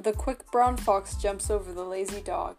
The quick brown fox jumps over the lazy dog.